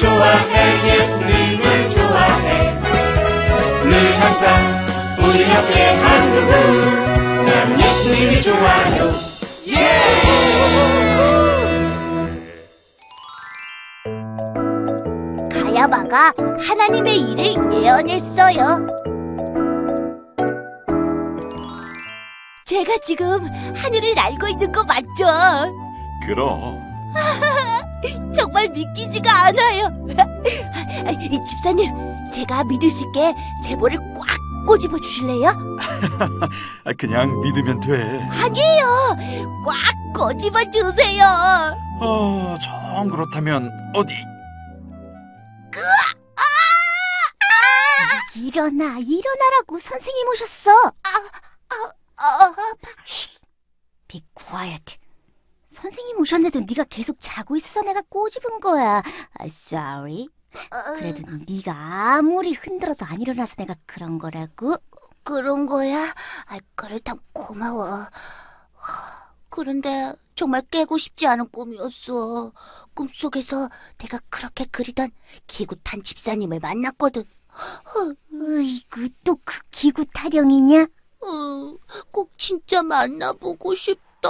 좋아해, 예수님을 좋아해. 늘 항상 우리 옆에 한 그분, 난 예수님이 좋아요. 예! 가야바가 하나님의 일을 예언했어요. 제가 지금 하늘을 날고 있는 거 맞죠? 그럼. 정말 믿기지가 않아요. 이 집사님, 제가 믿을 수 있게 제보를 꽉 꼬집어 주실래요? 그냥 믿으면 돼. 아니에요, 꽉 꼬집어 주세요. 정 그렇다면 어디? 일어나, 일어나라고 선생님 오셨어. 쉿, be quiet. 선생님 오셨는데도 네가 계속 자고 있어서 내가 꼬집은 거야. Sorry. 그래도 네가 아무리 흔들어도 안 일어나서 내가 그런 거라고. 그런 거야? 그렇다, 고마워. 그런데 정말 깨고 싶지 않은 꿈이었어. 꿈속에서 내가 그렇게 그리던 기구탄 집사님을 만났거든. 으이구, 또 그 기구 타령이냐? 꼭 진짜 만나보고 싶다.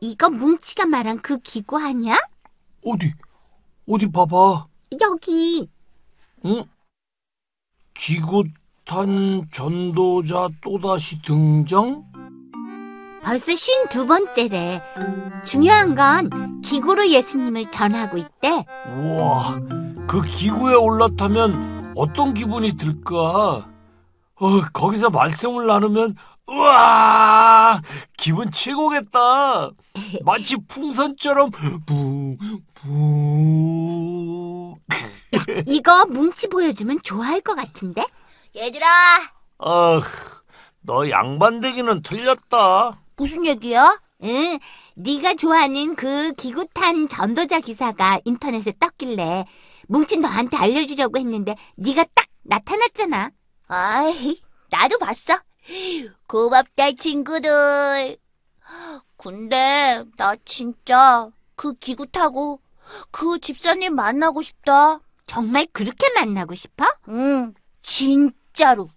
이건 뭉치가 말한 그 기구 아니야? 어디 봐봐. 여기. 응? 기구탄 전도자 또다시 등장? 벌써 52번째래. 중요한 건 기구로 예수님을 전하고 있대. 우와, 그 기구에 올라타면 어떤 기분이 들까? 거기서 말씀을 나누면 우와! 기분 최고겠다. 마치 풍선처럼 부부. 이거 뭉치 보여주면 좋아할 것 같은데? 얘들아! 너 양반대기는 틀렸다. 무슨 얘기야? 응, 네가 좋아하는 그 기구탄 전도자 기사가 인터넷에 떴길래 뭉친 너한테 알려주려고 했는데 네가 딱 나타났잖아. 아이, 나도 봤어. 고맙다, 친구들. 근데 나 진짜 그 기구 타고 그 집사님 만나고 싶다. 정말 그렇게 만나고 싶어? 응, 진짜로.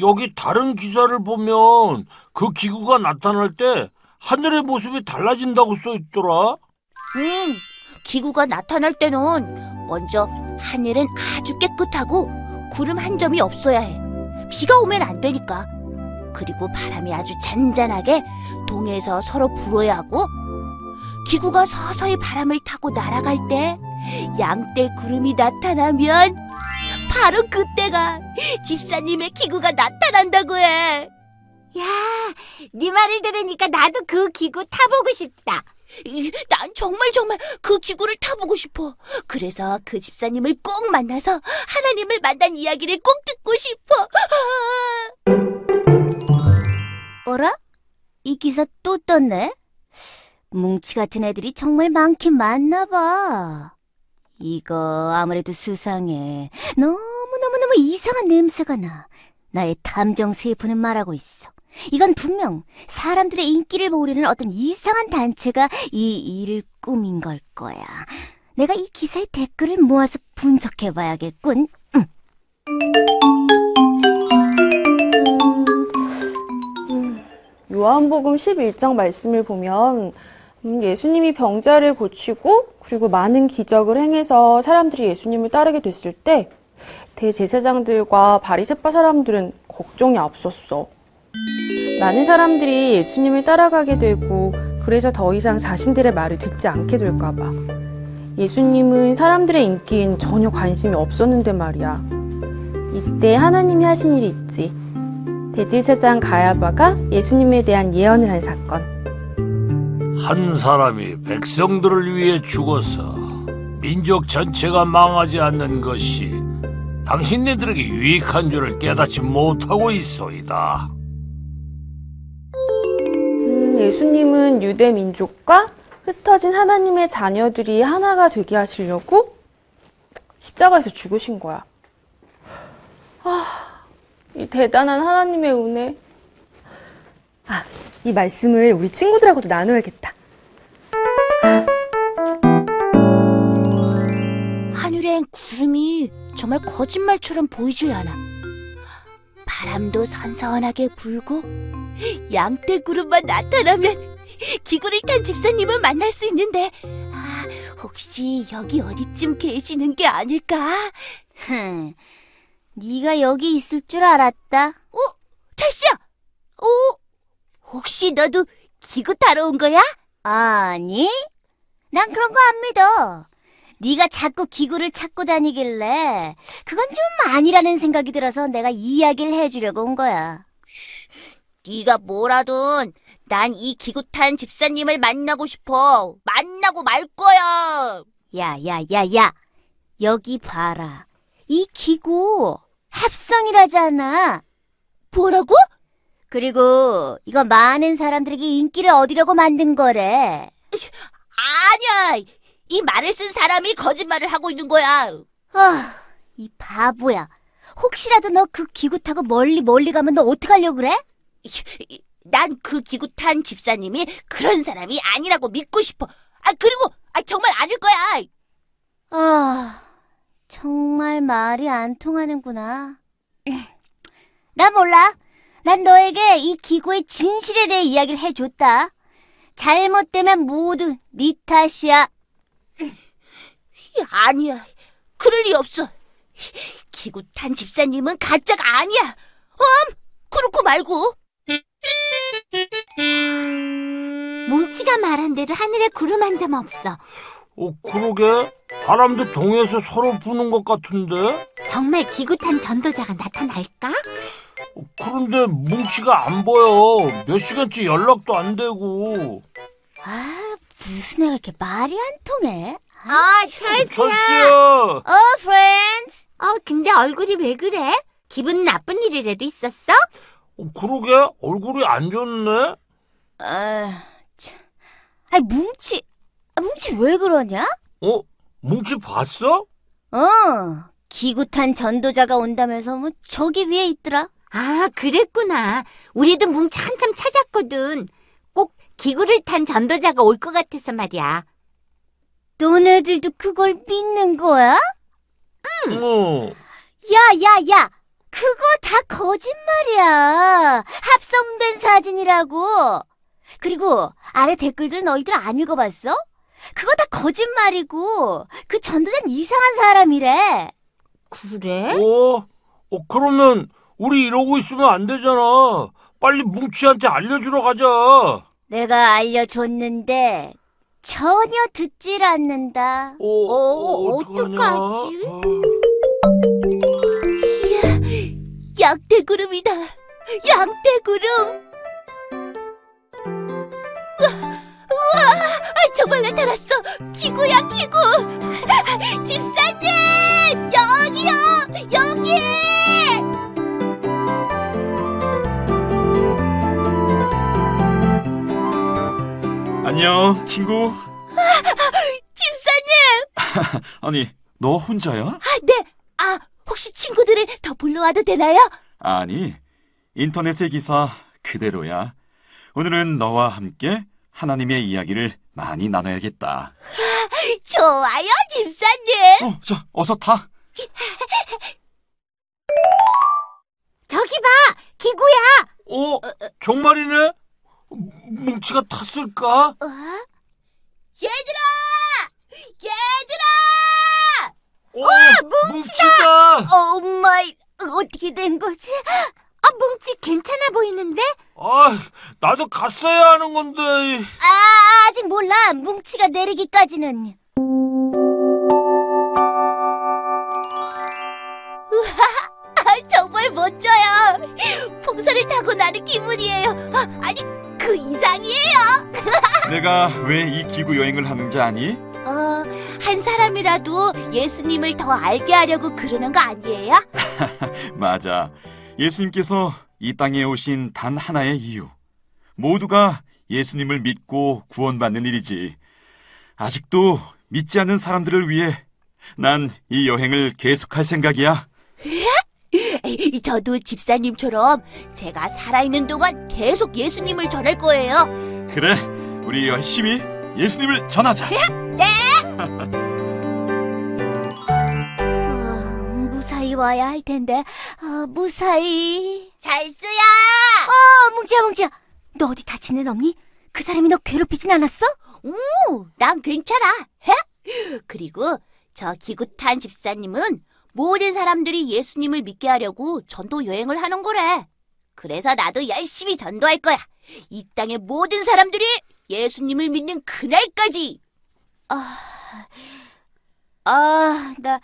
여기 다른 기사를 보면 그 기구가 나타날 때 하늘의 모습이 달라진다고 써있더라. 응, 기구가 나타날 때는 먼저 하늘은 아주 깨끗하고 구름 한 점이 없어야 해. 비가 오면 안 되니까. 그리고 바람이 아주 잔잔하게 동해에서 서로 불어야 하고, 기구가 서서히 바람을 타고 날아갈 때 양떼 구름이 나타나면 바로 그때가 집사님의 기구가 나타난다고 해. 야, 네 말을 들으니까 나도 그 기구 타보고 싶다. 난 정말 그 기구를 타보고 싶어. 그래서 그 집사님을 꼭 만나서 하나님을 만난 이야기를 꼭 듣고 싶어. 어라? 이 기사 또 떴네? 뭉치 같은 애들이 정말 많긴 많나 봐. 이거 아무래도 수상해. 너무너무너무 이상한 냄새가 나. 나의 탐정세포는 말하고 있어. 이건 분명 사람들의 인기를 모으려는 어떤 이상한 단체가 이 일을 꾸민 걸 거야. 내가 이 기사의 댓글을 모아서 분석해봐야겠군. 요한복음 11장 말씀을 보면 예수님이 병자를 고치고 그리고 많은 기적을 행해서 사람들이 예수님을 따르게 됐을 때 대제사장들과 바리새파 사람들은 걱정이 앞섰어. 많은 사람들이 예수님을 따라가게 되고 그래서 더 이상 자신들의 말을 듣지 않게 될까 봐. 예수님은 사람들의 인기엔 전혀 관심이 없었는데 말이야. 이때 하나님이 하신 일이 있지. 대제사장 가야바가 예수님에 대한 예언을 한 사건. 한 사람이 백성들을 위해 죽어서 민족 전체가 망하지 않는 것이 당신네들에게 유익한 줄을 깨닫지 못하고 있소이다. 예수님은 유대 민족과 흩어진 하나님의 자녀들이 하나가 되게 하시려고 십자가에서 죽으신 거야. 이 대단한 하나님의 은혜. 이 말씀을 우리 친구들하고도 나눠야겠다. 정말 거짓말처럼 보이질 않아. 바람도 선선하게 불고 양떼구름만 나타나면 기구를 탄 집사님을 만날 수 있는데, 아, 혹시 여기 어디쯤 계시는 게 아닐까? 흥, 네가 여기 있을 줄 알았다. 어? 태시야! 어? 혹시 너도 기구 타러 온 거야? 아니, 난 그런 거 안 믿어. 네가 자꾸 기구를 찾고 다니길래 그건 좀 아니라는 생각이 들어서 내가 이야기를 해주려고 온 거야. 쉬, 네가 뭐라든 난 이 기구 탄 집사님을 만나고 싶어. 만나고 말 거야. 야야야야, 여기 봐라. 이 기구 합성이라잖아. 뭐라고? 그리고 이거 많은 사람들에게 인기를 얻으려고 만든 거래. 아니야, 이 말을 쓴 사람이 거짓말을 하고 있는 거야. 아, 이 바보야. 혹시라도 너 그 기구 타고 멀리 가면 너 어떡하려고 그래? 난 그 기구 탄 집사님이 그런 사람이 아니라고 믿고 싶어. 아, 그리고 정말 아닐 거야. 아, 정말 말이 안 통하는구나. 난 몰라. 난 너에게 이 기구의 진실에 대해 이야기를 해줬다. 잘못되면 모두 네 탓이야. 아니야, 그럴 리 없어. 기구 탄 집사님은 가짜가 아니야. 그렇고 말고. 뭉치가 말한 대로 하늘에 구름 한 점 없어. 그러게. 바람도 동해서 서로 부는 것 같은데? 정말 기구 탄 전도자가 나타날까? 그런데 뭉치가 안 보여. 몇 시간째 연락도 안 되고. 아, 무슨 애가 이렇게 말이 안 통해? 아, 찰스야. 프렌즈. 근데 얼굴이 왜 그래? 기분 나쁜 일이라도 있었어? 그러게, 얼굴이 안 좋네. 아, 참. 뭉치 왜 그러냐? 뭉치 봤어? 기구 탄 전도자가 온다면서 뭐 저기 위에 있더라. 아, 그랬구나. 우리도 뭉치 한참 찾았거든. 꼭 기구를 탄 전도자가 올 것 같아서 말이야. 너네들도 그걸 믿는 거야? 응. 야야야, 그거 다 거짓말이야. 합성된 사진이라고. 그리고 아래 댓글들 너희들 안 읽어봤어? 그거 다 거짓말이고 그 전도자는 이상한 사람이래. 그래? 그러면 우리 이러고 있으면 안 되잖아. 빨리 뭉치한테 알려주러 가자. 내가 알려줬는데 전혀 듣질 않는다. 어떡하지? 이야, 양떼구름이다. 양떼구름. 우와, 정말 나타났어. 기구야, 기구. 집사님, 여기요, 여기. 안녕, 친구. 집사님. 아니, 너 혼자야? 네. 혹시 친구들을 더 불러와도 되나요? 아니, 인터넷의 기사 그대로야. 오늘은 너와 함께 하나님의 이야기를 많이 나눠야겠다. 좋아요, 집사님. 자, 어서 타. 저기 봐, 기구야. 정말이네. 뭉치가 탔을까? 얘들아! 뭉치다! 오마이, 어떻게 된 거지? 뭉치 괜찮아 보이는데? 나도 갔어야 하는 건데. 아직 몰라. 뭉치가 내리기까지는. 우와, 정말 멋져요. 풍선을 타고 나는 기분이에요. 아니, 그 이상이에요. 내가 왜 이 기구 여행을 하는지 아니? 한 사람이라도 예수님을 더 알게 하려고 그러는 거 아니에요? 맞아. 예수님께서 이 땅에 오신 단 하나의 이유, 모두가 예수님을 믿고 구원받는 일이지. 아직도 믿지 않는 사람들을 위해 난 이 여행을 계속할 생각이야. 저도 집사님처럼 제가 살아있는 동안 계속 예수님을 전할 거예요. 그래, 우리 열심히 예수님을 전하자. 네. 빨리 와야 할 텐데. 아, 무사히. 잘수야! 뭉치야. 너 어디 다치는 없니? 그 사람이 너 괴롭히진 않았어? 난 괜찮아. 그리고 저 기구탄 집사님은 모든 사람들이 예수님을 믿게 하려고 전도 여행을 하는 거래. 그래서 나도 열심히 전도할 거야. 이 땅의 모든 사람들이 예수님을 믿는 그날까지. 나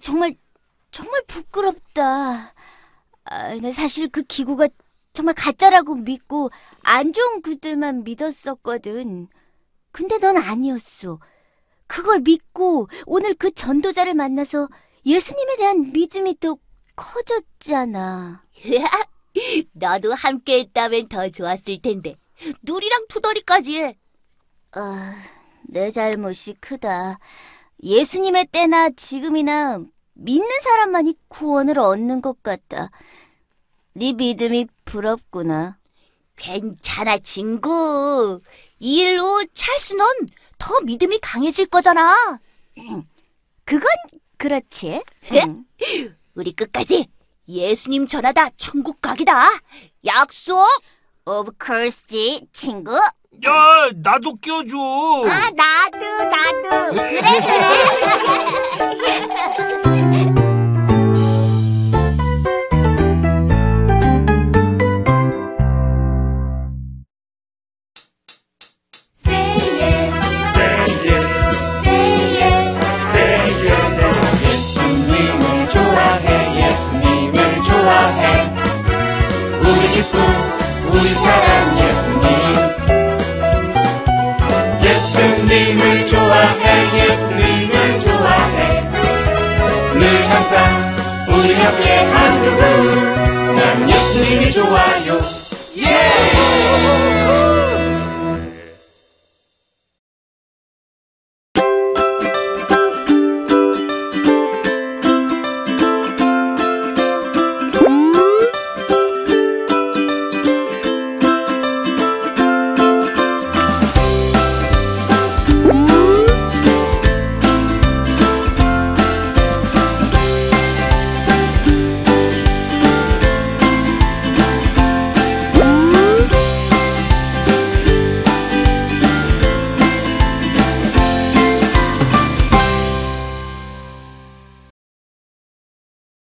정말 부끄럽다. 나 사실 그 기구가 정말 가짜라고 믿고 안 좋은 구들만 믿었었거든. 근데 넌 아니었어. 그걸 믿고 오늘 그 전도자를 만나서 예수님에 대한 믿음이 더 커졌잖아. 너도 함께 했다면 더 좋았을 텐데. 누리랑 투덜이까지. 내 잘못이 크다. 예수님의 때나 지금이나 믿는 사람만이 구원을 얻는 것 같다. 네 믿음이 부럽구나. 괜찮아, 친구. 이 일로 찰스 넌 더 믿음이 강해질 거잖아. 그건 그렇지. 우리 끝까지 예수님 전하다 천국 가기다. 약속. Of course, 친구. 야, 나도 껴줘. 아, 나도. 그래. 우리 사랑 예수님, 예수님을 좋아해, 예수님을 좋아해. 늘 항상 우리 옆에 한 그분, 난 예수님이 좋아요.